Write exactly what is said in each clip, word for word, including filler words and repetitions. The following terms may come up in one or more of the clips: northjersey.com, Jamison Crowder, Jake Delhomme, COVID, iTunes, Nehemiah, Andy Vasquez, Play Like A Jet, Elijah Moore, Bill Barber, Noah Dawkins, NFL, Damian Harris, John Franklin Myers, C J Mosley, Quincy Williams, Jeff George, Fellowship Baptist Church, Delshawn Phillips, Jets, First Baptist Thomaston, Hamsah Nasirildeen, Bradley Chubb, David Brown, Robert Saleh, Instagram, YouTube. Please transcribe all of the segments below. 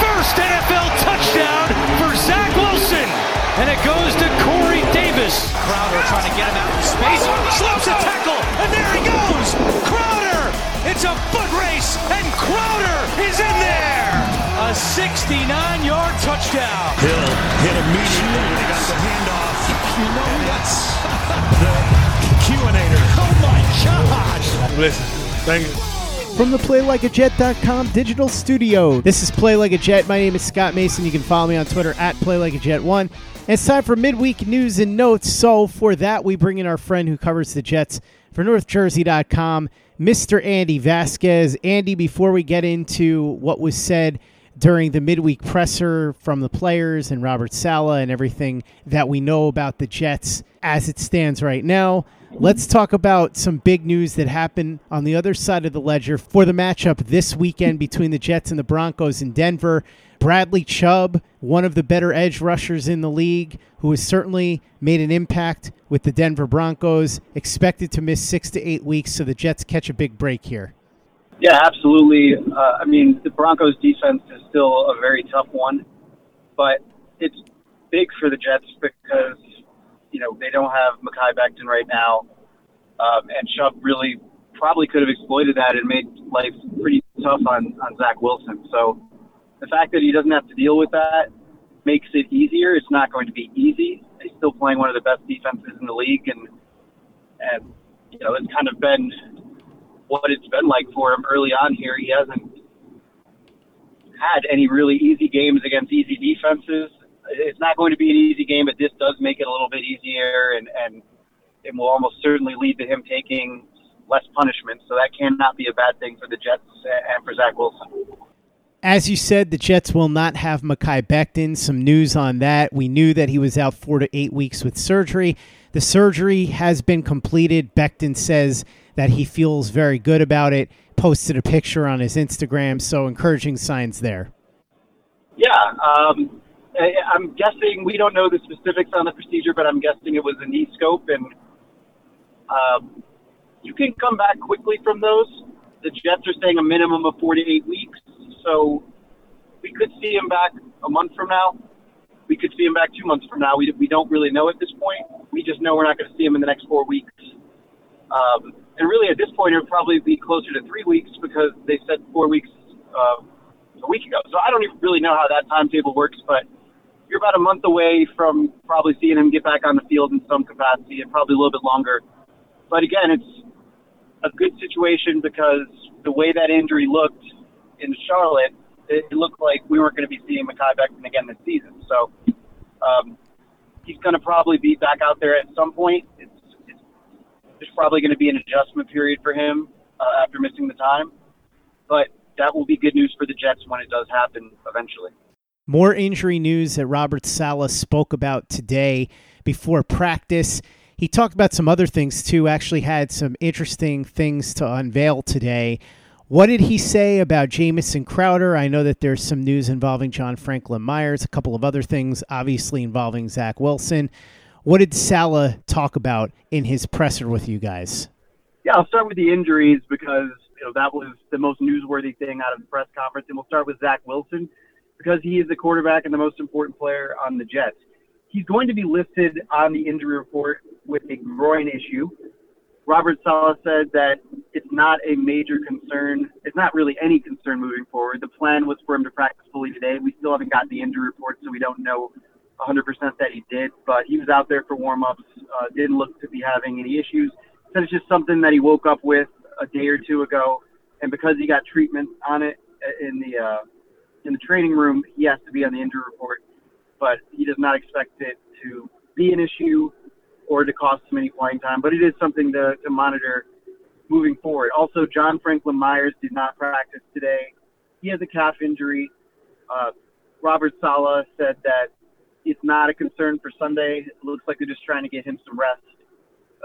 First N F L touchdown for Zach Wilson, and it goes to Corey Davis. Crowder trying to get him out of space, slips a tackle, and there he goes. Crowder, it's a foot race, and Crowder is in there. A sixty-nine-yard touchdown. Hill hit immediately when he got the handoff. You know that's the Q-inator. Oh my gosh! Listen, thank you. From the play like a jet dot com digital studio, this is Play Like a Jet. My name is Scott Mason. You can follow me on Twitter at Play Like A Jet one. And it's time for midweek news and notes. So for that, we bring in our friend who covers the Jets for north jersey dot com, Mister Andy Vasquez. Andy, before we get into what was said during the midweek presser from the players and Robert Saleh and everything that we know about the Jets as it stands right now, let's talk about some big news that happened on the other side of the ledger for the matchup this weekend between the Jets and the Broncos in Denver. Bradley Chubb, one of the better edge rushers in the league, who has certainly made an impact with the Denver Broncos, expected to miss six to eight weeks, so the Jets catch a big break here. Yeah, absolutely. Uh, I mean, the Broncos' defense is still a very tough one, but it's big for the Jets because you know, they don't have Mekhi Becton right now, um, and Chubb really probably could have exploited that and made life pretty tough on, on Zach Wilson. So the fact that he doesn't have to deal with that makes it easier. It's not going to be easy. He's still playing one of the best defenses in the league, and, and you know, it's kind of been what it's been like for him early on here. He hasn't had any really easy games against easy defenses. It's not going to be an easy game, but this does make it a little bit easier, and, and it will almost certainly lead to him taking less punishment. So that cannot be a bad thing for the Jets and for Zach Wilson. As you said, the Jets will not have Mekhi Becton. Some news on that. We knew that he was out four to eight weeks with surgery. The surgery has been completed. Becton says that he feels very good about it. Posted a picture on his Instagram, so encouraging signs there. Yeah, um... I'm guessing we don't know the specifics on the procedure, but I'm guessing it was a knee scope, and um, you can come back quickly from those. The Jets are saying a minimum of four to eight weeks, so we could see him back a month from now. We could see him back two months from now. We we don't really know at this point. We just know we're not going to see him in the next four weeks. Um, and really, at this point, it would probably be closer to three weeks because they said four weeks uh, a week ago. So I don't even really know how that timetable works, but you're about a month away from probably seeing him get back on the field in some capacity, and probably a little bit longer. But again, it's a good situation because the way that injury looked in Charlotte, it looked like we weren't going to be seeing Mekhi Becton again this season. So um, he's going to probably be back out there at some point. It's, it's there's probably going to be an adjustment period for him uh, after missing the time. But that will be good news for the Jets when it does happen eventually. More injury news that Robert Saleh spoke about today before practice. He talked about some other things, too. Actually had some interesting things to unveil today. What did he say about Jamison Crowder? I know that there's some news involving John Franklin Myers, a couple of other things, obviously involving Zach Wilson. What did Saleh talk about in his presser with you guys? Yeah, I'll start with the injuries because you know that was the most newsworthy thing out of the press conference. And we'll start with Zach Wilson because he is the quarterback and the most important player on the Jets. He's going to be listed on the injury report with a groin issue. Robert Saleh said that it's not a major concern. It's not really any concern moving forward. The plan was for him to practice fully today. We still haven't gotten the injury report, so we don't know one hundred percent that he did. But he was out there for warm-ups, uh, didn't look to be having any issues. Said it's just something that he woke up with a day or two ago, and because he got treatment on it in the uh, in the training room, he has to be on the injury report. But he does not expect it to be an issue or to cost him any playing time, but it is something to, to monitor moving forward. Also, John Franklin Myers did not practice today. He has a calf injury. Uh, Robert Saleh said that it's not a concern for Sunday. It looks like they're just trying to get him some rest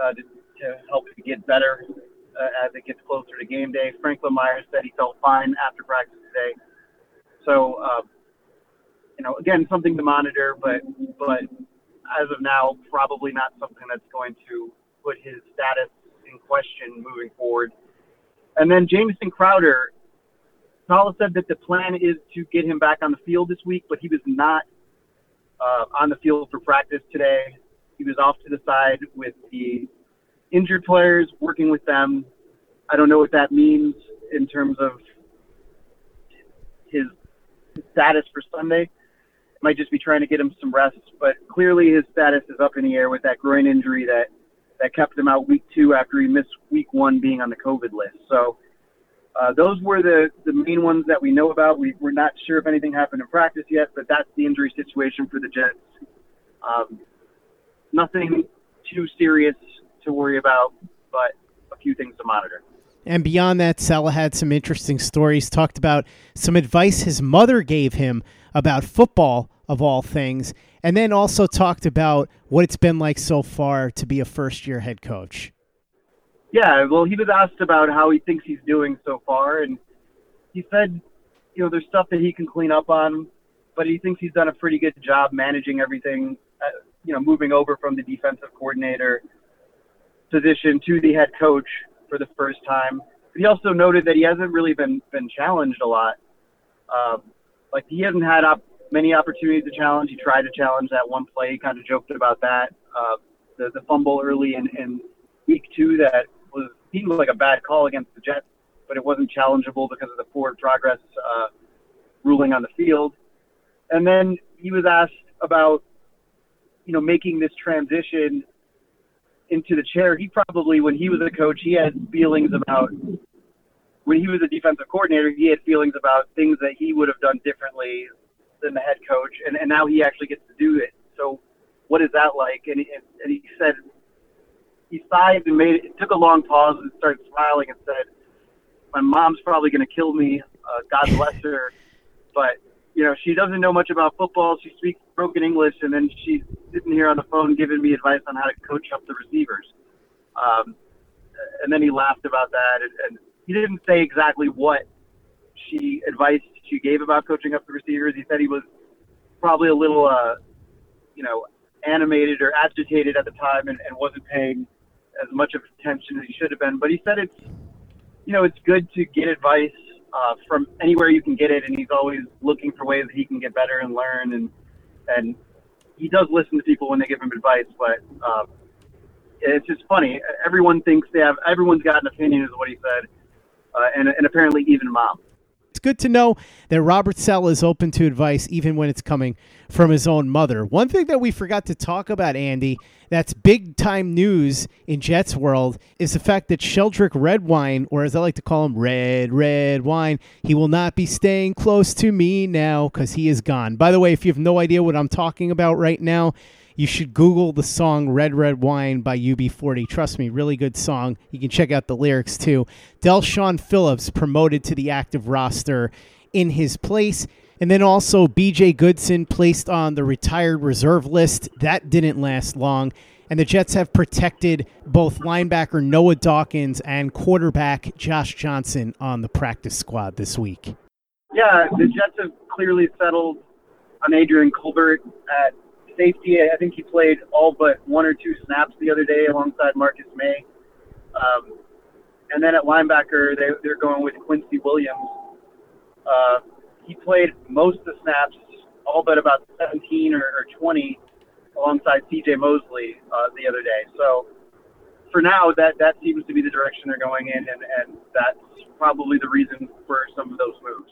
uh, to, to help him get better uh, as it gets closer to game day. Franklin Myers said he felt fine after practice today. So, uh, you know, again, something to monitor, but but – as of now, probably not something that's going to put his status in question moving forward. And then Jamison Crowder, Saleh said that the plan is to get him back on the field this week, but he was not uh, on the field for practice today. He was off to the side with the injured players, working with them. I don't know what that means in terms of his status for Sunday. Might just be trying to get him some rest, but clearly his status is up in the air with that groin injury that, that kept him out week two after he missed week one being on the COVID list. So uh, those were the, the main ones that we know about. We, we're not sure if anything happened in practice yet, but that's the injury situation for the Jets. Um, nothing too serious to worry about, but a few things to monitor. And beyond that, Saleh had some interesting stories, talked about some advice his mother gave him about football, of all things, and then also talked about what it's been like so far to be a first-year head coach. Yeah, well, he was asked about how he thinks he's doing so far, and he said, you know, there's stuff that he can clean up on, but he thinks he's done a pretty good job managing everything, uh, you know, moving over from the defensive coordinator position to the head coach for the first time. But he also noted that he hasn't really been, been challenged a lot. Um, like, he hasn't had op- many opportunities to challenge. He tried to challenge that one play. He kind of joked about that. Uh, the, the fumble early in, in week two that was seemed like a bad call against the Jets, but it wasn't challengeable because of the forward progress uh, ruling on the field. And then he was asked about, you know, making this transition into the chair. He probably, when he was a coach, he had feelings about, when he was a defensive coordinator, he had feelings about things that he would have done differently than the head coach, and, and now he actually gets to do it. So what is that like? And, and, and he said, he sighed and made it, took a long pause and started smiling and said, my mom's probably going to kill me, uh, God bless her, but you know, she doesn't know much about football. She speaks broken English, and then she's sitting here on the phone giving me advice on how to coach up the receivers. Um, and then he laughed about that, and, and he didn't say exactly what she advice she gave about coaching up the receivers. He said he was probably a little, uh, you know, animated or agitated at the time and, and wasn't paying as much of attention as he should have been. But he said it's, you know, it's good to get advice Uh, from anywhere you can get it, and he's always looking for ways that he can get better and learn, and and he does listen to people when they give him advice, but um, it's just funny. Everyone thinks they have, everyone's got an opinion is what he said, uh, and, and apparently even mom. it's good to know that Robert Saleh is open to advice, even when it's coming from his own mother. One thing that we forgot to talk about, Andy, that's big-time news in Jets world, is the fact that Sheldrick Redwine, or as I like to call him, Red, Red Wine, he will not be staying close to me now because he is gone. By the way, if you have no idea what I'm talking about right now, you should Google the song Red, Red Wine by U B forty. Trust me, really good song. You can check out the lyrics, too. Delshawn Phillips promoted to the active roster in his place. And then also B J Goodson placed on the retired reserve list. That didn't last long. And the Jets have protected both linebacker Noah Dawkins and quarterback Josh Johnson on the practice squad this week. Yeah, the Jets have clearly settled on Adrian Colbert at safety. I think he played all but one or two snaps the other day alongside Marcus May. Um, and then at linebacker, they, they're going with Quincy Williams. Uh, he played most of the snaps, all but about seventeen or, or twenty, alongside C J Mosley uh, the other day. So for now, that, that seems to be the direction they're going in, and, and that's probably the reason for some of those moves.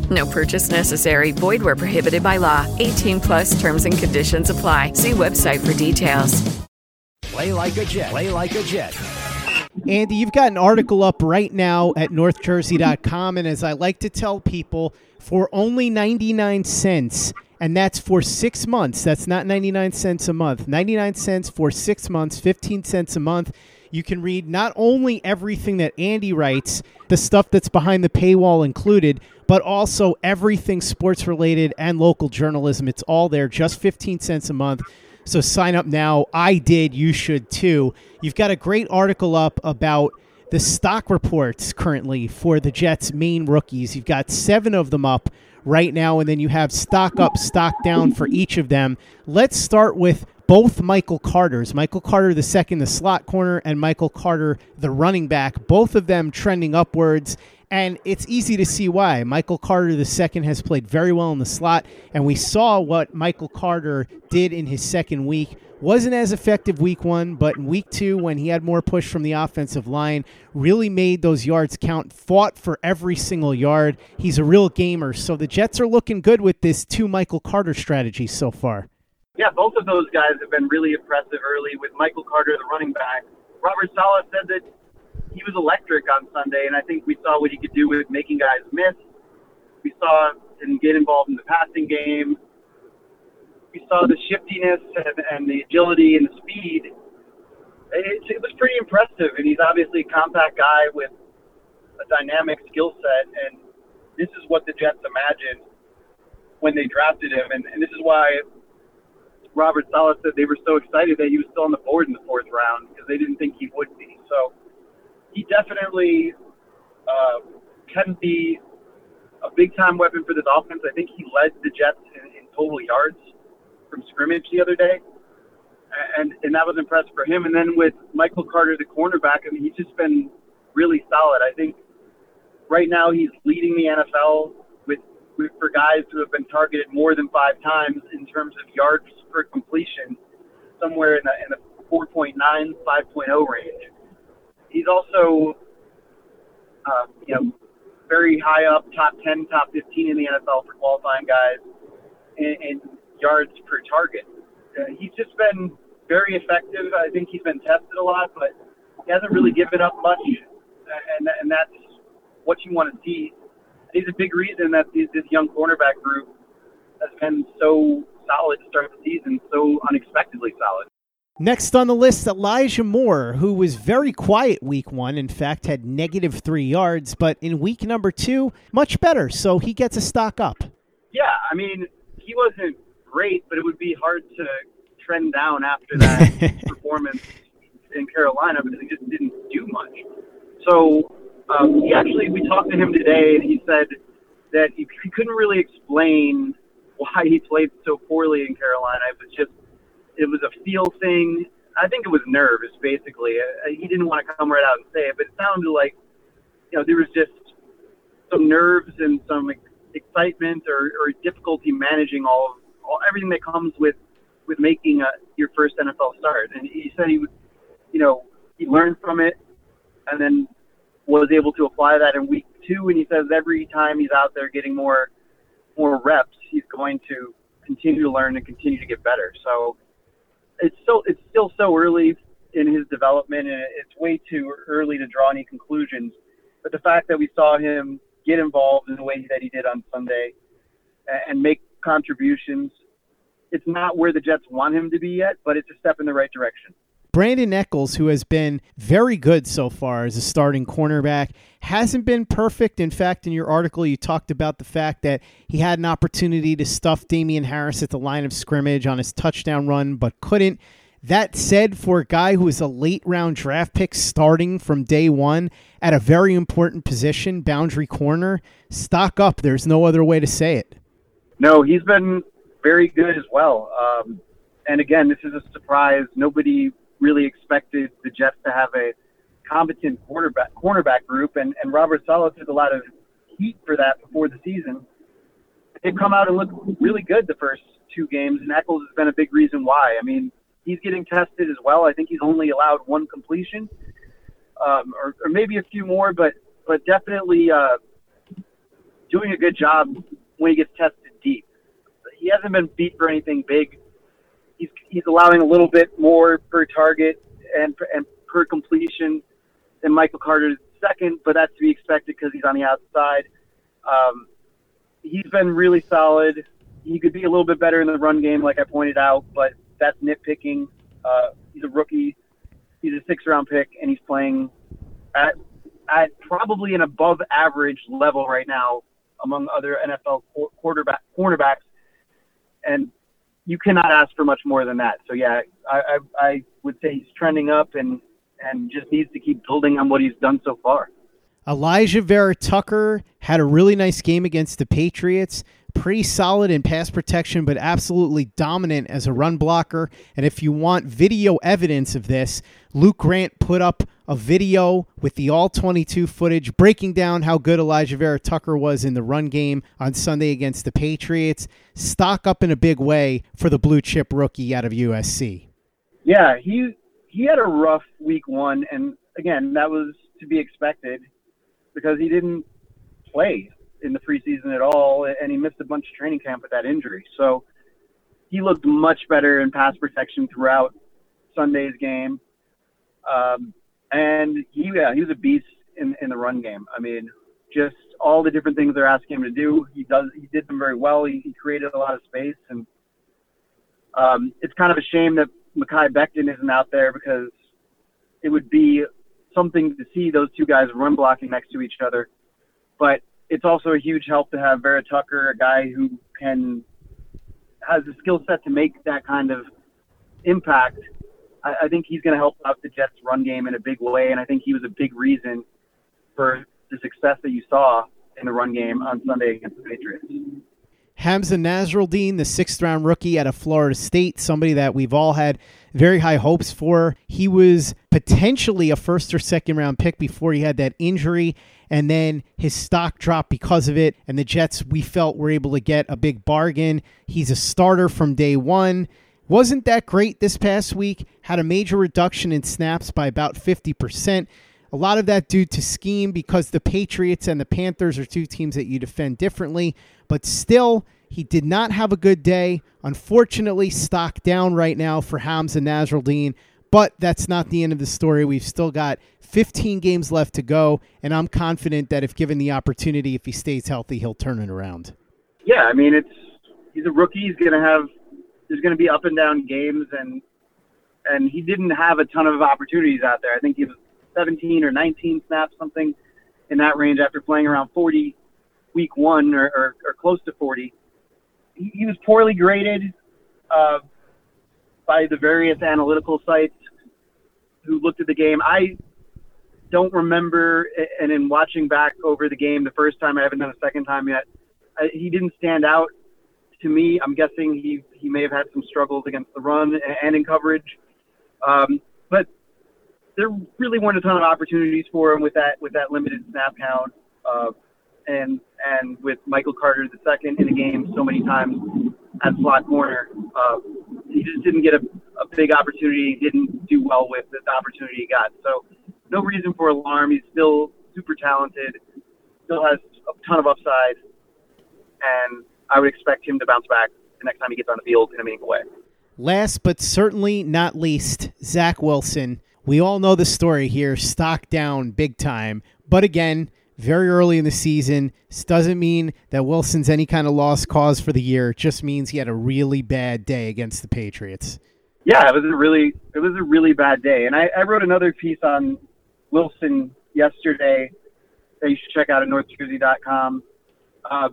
No purchase necessary. Void where prohibited by law. eighteen plus terms and conditions apply. See website for details. Play like a Jet. Play like a Jet. Andy, you've got an article up right now at north jersey dot com. And as I like to tell people, for only ninety-nine cents, and that's for six months. That's not ninety-nine cents a month. ninety-nine cents for six months, fifteen cents a month. You can read not only everything that Andy writes, the stuff that's behind the paywall included, but also everything sports-related and local journalism. It's all there, just fifteen cents a month. So sign up now. I did. You should, too. You've got a great article up about the stock reports currently for the Jets' main rookies. You've got seven of them up right now, and then you have stock up, stock down for each of them. Let's start with both Michael Carters, Michael Carter the second, the slot corner, and Michael Carter, the running back, both of them trending upwards, and it's easy to see why. Michael Carter the second has played very well in the slot, and we saw what Michael Carter did in his second week. Wasn't as effective week one, but in week two, when he had more push from the offensive line, really made those yards count, fought for every single yard. He's a real gamer, so the Jets are looking good with this two Michael Carter strategy so far. Yeah, both of those guys have been really impressive early. With Michael Carter, the running back, Robert Saleh said that he was electric on Sunday, and I think we saw what he could do with making guys miss. We saw him get involved in the passing game. We saw the shiftiness and, and the agility and the speed. It, it was pretty impressive, and he's obviously a compact guy with a dynamic skill set, and this is what the Jets imagined when they drafted him. And, and this is why Robert Saleh said they were so excited that he was still on the board in the fourth round, because they didn't think he would be. So he definitely uh, can be a big-time weapon for the Dolphins. I think he led the Jets in, in total yards from scrimmage the other day, and and that was impressive for him. And then with Michael Carter, the cornerback, I mean, he's just been really solid. I think right now he's leading the N F L with, with for guys who have been targeted more than five times in terms of yards per completion, somewhere in the, in the four point nine, five point oh range. He's also, uh, you know, very high up, top ten, top fifteen in the N F L for qualifying guys in, in yards per target. Uh, he's just been very effective. I think he's been tested a lot, but he hasn't really given up much, and and that's what you want to see. He's a big reason that this, this young cornerback group has been so solid to start the season, so unexpectedly solid. Next on the list, Elijah Moore, who was very quiet week one, in fact had negative three yards, but in week number two, much better, so he gets a stock up. Yeah, I mean, he wasn't great, but it would be hard to trend down after that performance in Carolina because he just didn't do much. So um, he actually, we talked to him today, and he said that he, he couldn't really explain why he played so poorly in Carolina. It was just, it was a feel thing. I think it was nerves, basically. Uh, he didn't want to come right out and say it, but it sounded like, you know, there was just some nerves and some ex- excitement or, or difficulty managing all of All, everything that comes with, with making a, your first N F L start. And he said he would, you know, he learned from it and then was able to apply that in week two. And he says every time he's out there getting more more reps, he's going to continue to learn and continue to get better. So it's so it's still so early in his development, and it's way too early to draw any conclusions. But the fact that we saw him get involved in the way that he did on Sunday and, and make contributions, it's not where the Jets want him to be yet, but it's a step in the right direction. Brandon Echols, who has been very good so far as a starting cornerback, hasn't been perfect. In fact, in your article, you talked about the fact that he had an opportunity to stuff Damian Harris at the line of scrimmage on his touchdown run, but couldn't. That said, for a guy who is a late-round draft pick starting from day one at a very important position, boundary corner, stock up. There's no other way to say it. No, he's been very good as well. Um, and again, this is a surprise. Nobody really expected the Jets to have a competent cornerback, cornerback group, and, and Robert Saleh took a lot of heat for that before the season. They've come out and looked really good the first two games, and Echols has been a big reason why. I mean, he's getting tested as well. I think he's only allowed one completion, um, or, or maybe a few more, but, but definitely uh, doing a good job when he gets tested. He hasn't been beat for anything big. He's he's allowing a little bit more per target and per, and per completion than Michael Carter the second, but that's to be expected because he's on the outside. Um, he's been really solid. He could be a little bit better in the run game, like I pointed out, but that's nitpicking. Uh, he's a rookie. He's a sixth-round pick, and he's playing at at probably an above-average level right now among other N F L quarterback cornerbacks. And you cannot ask for much more than that. So, yeah, I, I, I would say he's trending up and, and just needs to keep building on what he's done so far. Elijah Vera Tucker had a really nice game against the Patriots. Pretty solid in pass protection, but absolutely dominant as a run blocker. And if you want video evidence of this, Luke Grant put up a video with the all twenty-two footage breaking down how good Elijah Vera Tucker was in the run game on Sunday against the Patriots. Stock up in a big way for the blue chip rookie out of U S C. Yeah, he he had a rough week one, and again, that was to be expected because he didn't play in the preseason at all, and he missed a bunch of training camp with that injury. So he looked much better in pass protection throughout Sunday's game. Um, and he, yeah, he was a beast in, in the run game. I mean, just all the different things they're asking him to do. He does, he did them very well. He, he created a lot of space, and um, it's kind of a shame that Mekhi Becton isn't out there because it would be something to see those two guys run blocking next to each other. But it's also a huge help to have Vera Tucker, a guy who can has the skill set to make that kind of impact. I, I think he's going to help out the Jets' run game in a big way, and I think he was a big reason for the success that you saw in the run game on Sunday against the Patriots. Hamsah Nasirildeen, the sixth-round rookie out of Florida State, somebody that we've all had very high hopes for. He was potentially a first- or second-round pick before he had that injury, and then his stock dropped because of it, and the Jets, we felt, were able to get a big bargain. He's a starter from day one. Wasn't that great this past week. Had a major reduction in snaps by about fifty percent. A lot of that due to scheme because the Patriots and the Panthers are two teams that you defend differently. But still, he did not have a good day. Unfortunately, stock down right now for Hamsah Nasirildeen. But that's not the end of the story. We've still got fifteen games left to go. And I'm confident that if given the opportunity, if he stays healthy, he'll turn it around. Yeah, I mean, it's he's a rookie. He's going to have there's going to be up and down games. And, and he didn't have a ton of opportunities out there. I think he was seventeen or nineteen snaps, something in that range after playing around forty week one or, or, or close to forty. He, he was poorly graded uh, by the various analytical sites who looked at the game. I don't remember, and in watching back over the game the first time, I haven't done a second time yet, I, he didn't stand out to me. I'm guessing he, he may have had some struggles against the run and in coverage. Um, but there really weren't a ton of opportunities for him with that with that limited snap count, uh, and and with Michael Carter the second in the game so many times at slot corner, uh, he just didn't get a, a big opportunity. He didn't do well with the opportunity he got. So no reason for alarm. He's still super talented, still has a ton of upside, and I would expect him to bounce back the next time he gets on the field in a meaningful way. Last but certainly not least, Zach Wilson. We all know the story here, stock down big time. But again, very early in the season, this doesn't mean that Wilson's any kind of lost cause for the year. It just means he had a really bad day against the Patriots. Yeah, it was a really it was a really bad day. And I, I wrote another piece on Wilson yesterday that you should check out at north jersey dot com uh,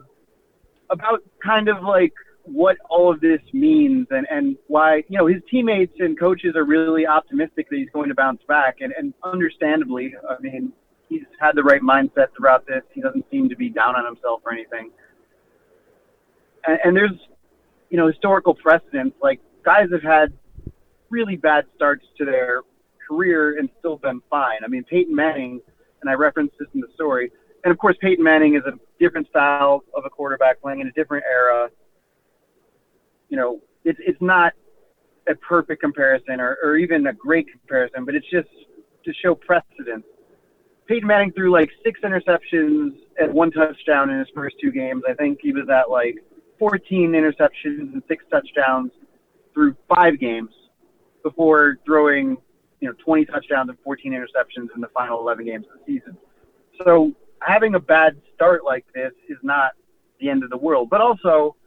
about kind of like what all of this means and, and why, you know, his teammates and coaches are really optimistic that he's going to bounce back. And, and understandably, I mean, he's had the right mindset throughout this. He doesn't seem to be down on himself or anything. And, and there's, you know, historical precedents. Like, guys have had really bad starts to their career and still been fine. I mean, Peyton Manning, and I referenced this in the story, and of course Peyton Manning is a different style of a quarterback playing in a different era. You know, it's it's not a perfect comparison or, or even a great comparison, but it's just to show precedent. Peyton Manning threw like six interceptions and one touchdown in his first two games. I think he was at like fourteen interceptions and six touchdowns through five games before throwing, you know, twenty touchdowns and fourteen interceptions in the final eleven games of the season. So having a bad start like this is not the end of the world, but also –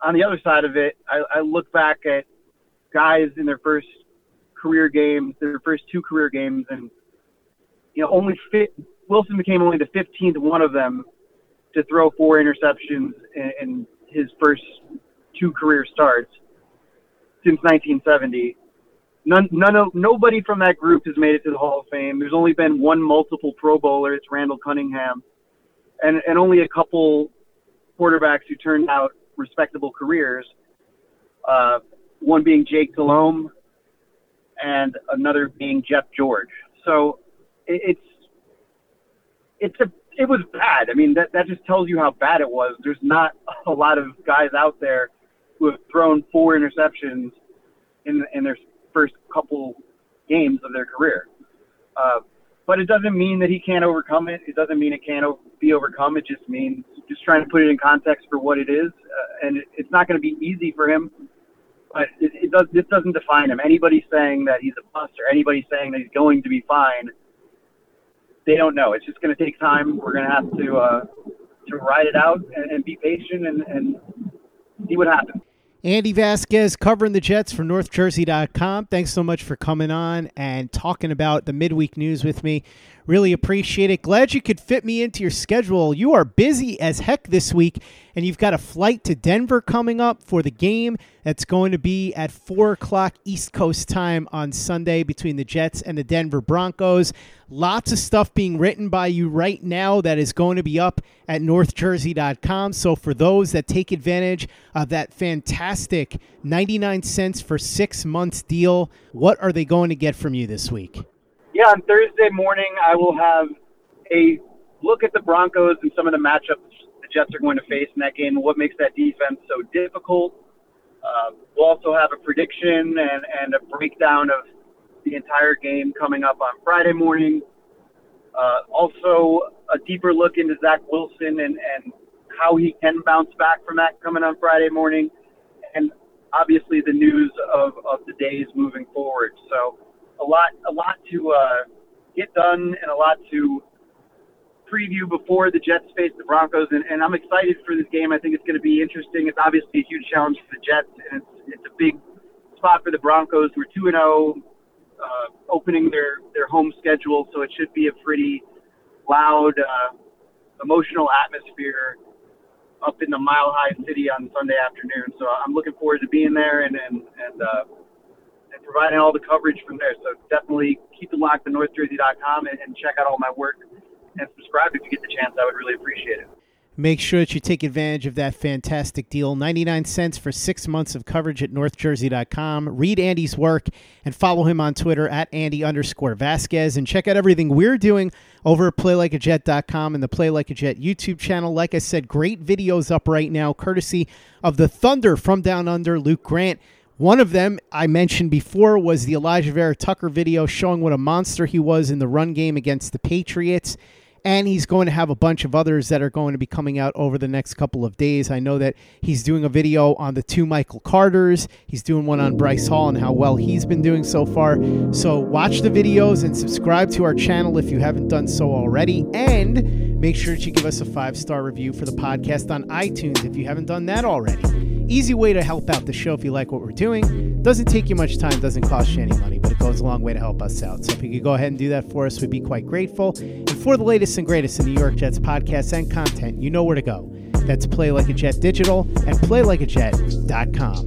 on the other side of it, I, I look back at guys in their first career games, their first two career games, and you know, only fit, Wilson became only the fifteenth one of them to throw four interceptions in, in his first two career starts since nineteen seventy. None, none of nobody from that group has made it to the Hall of Fame. There's only been one multiple Pro Bowler. It's Randall Cunningham, and and only a couple quarterbacks who turned out respectable careers, uh, one being Jake Delhomme and another being Jeff George. So it, it's it's a it was bad. I mean, that, that just tells you how bad it was. There's not a lot of guys out there who have thrown four interceptions in in their first couple games of their career. Uh, but it doesn't mean that he can't overcome it. It doesn't mean it can't over, be overcome. It just means just trying to put it in context for what it is. Uh, and it, it's not going to be easy for him, but it, it does, this doesn't define him. Anybody saying that he's a bust or anybody saying that he's going to be fine, they don't know. It's just going to take time. We're going to have to uh, to ride it out and, and be patient and, and see what happens. Andy Vasquez covering the Jets from north jersey dot com. Thanks so much for coming on and talking about the midweek news with me. Really appreciate it. Glad you could fit me into your schedule. You are busy as heck this week, and you've got a flight to Denver coming up for the game that's going to be at four o'clock East Coast time on Sunday between the Jets and the Denver Broncos. Lots of stuff being written by you right now that is going to be up at north jersey dot com. So for those that take advantage of that fantastic ninety-nine cents for six months deal, what are they going to get from you this week? Yeah, on Thursday morning, I will have a look at the Broncos and some of the matchups the Jets are going to face in that game and what makes that defense so difficult. Uh, we'll also have a prediction and, and a breakdown of the entire game coming up on Friday morning. Uh, also, a deeper look into Zach Wilson and, and how he can bounce back from that coming on Friday morning. And obviously the news of, of the days moving forward. So a lot a lot to uh, get done and a lot to preview before the Jets face the Broncos. And, and I'm excited for this game. I think it's going to be interesting. It's obviously a huge challenge for the Jets, and it's, it's a big spot for the Broncos, who are two and oh. Uh, opening their, their home schedule, so it should be a pretty loud, uh, emotional atmosphere up in the Mile High City on Sunday afternoon. So I'm looking forward to being there and and and, uh, and providing all the coverage from there. So definitely keep it locked to north jersey dot com and, and check out all my work and subscribe if you get the chance. I would really appreciate it. Make sure that you take advantage of that fantastic deal. ninety-nine cents for six months of coverage at north jersey dot com. Read Andy's work and follow him on Twitter at Andy underscore Vasquez. And check out everything we're doing over at play like a jet dot com and the Play Like a Jet YouTube channel. Like I said, great videos up right now, courtesy of the Thunder from Down Under, Luke Grant. One of them I mentioned before was the Elijah Vera Tucker video showing what a monster he was in the run game against the Patriots. And he's going to have a bunch of others that are going to be coming out over the next couple of days. I know that he's doing a video on the two Michael Carters. He's doing one on Bryce Hall and how well he's been doing so far. So watch the videos and subscribe to our channel if you haven't done so already. And make sure that you give us a five-star review for the podcast on iTunes if you haven't done that already. Easy way to help out the show if you like what we're doing. Doesn't take you much time, doesn't cost you any money, but it goes a long way to help us out. So if you could go ahead and do that for us, we'd be quite grateful. And for the latest and greatest in New York Jets podcasts and content, you know where to go. That's Play Like a Jet Digital at play like a jet dot com.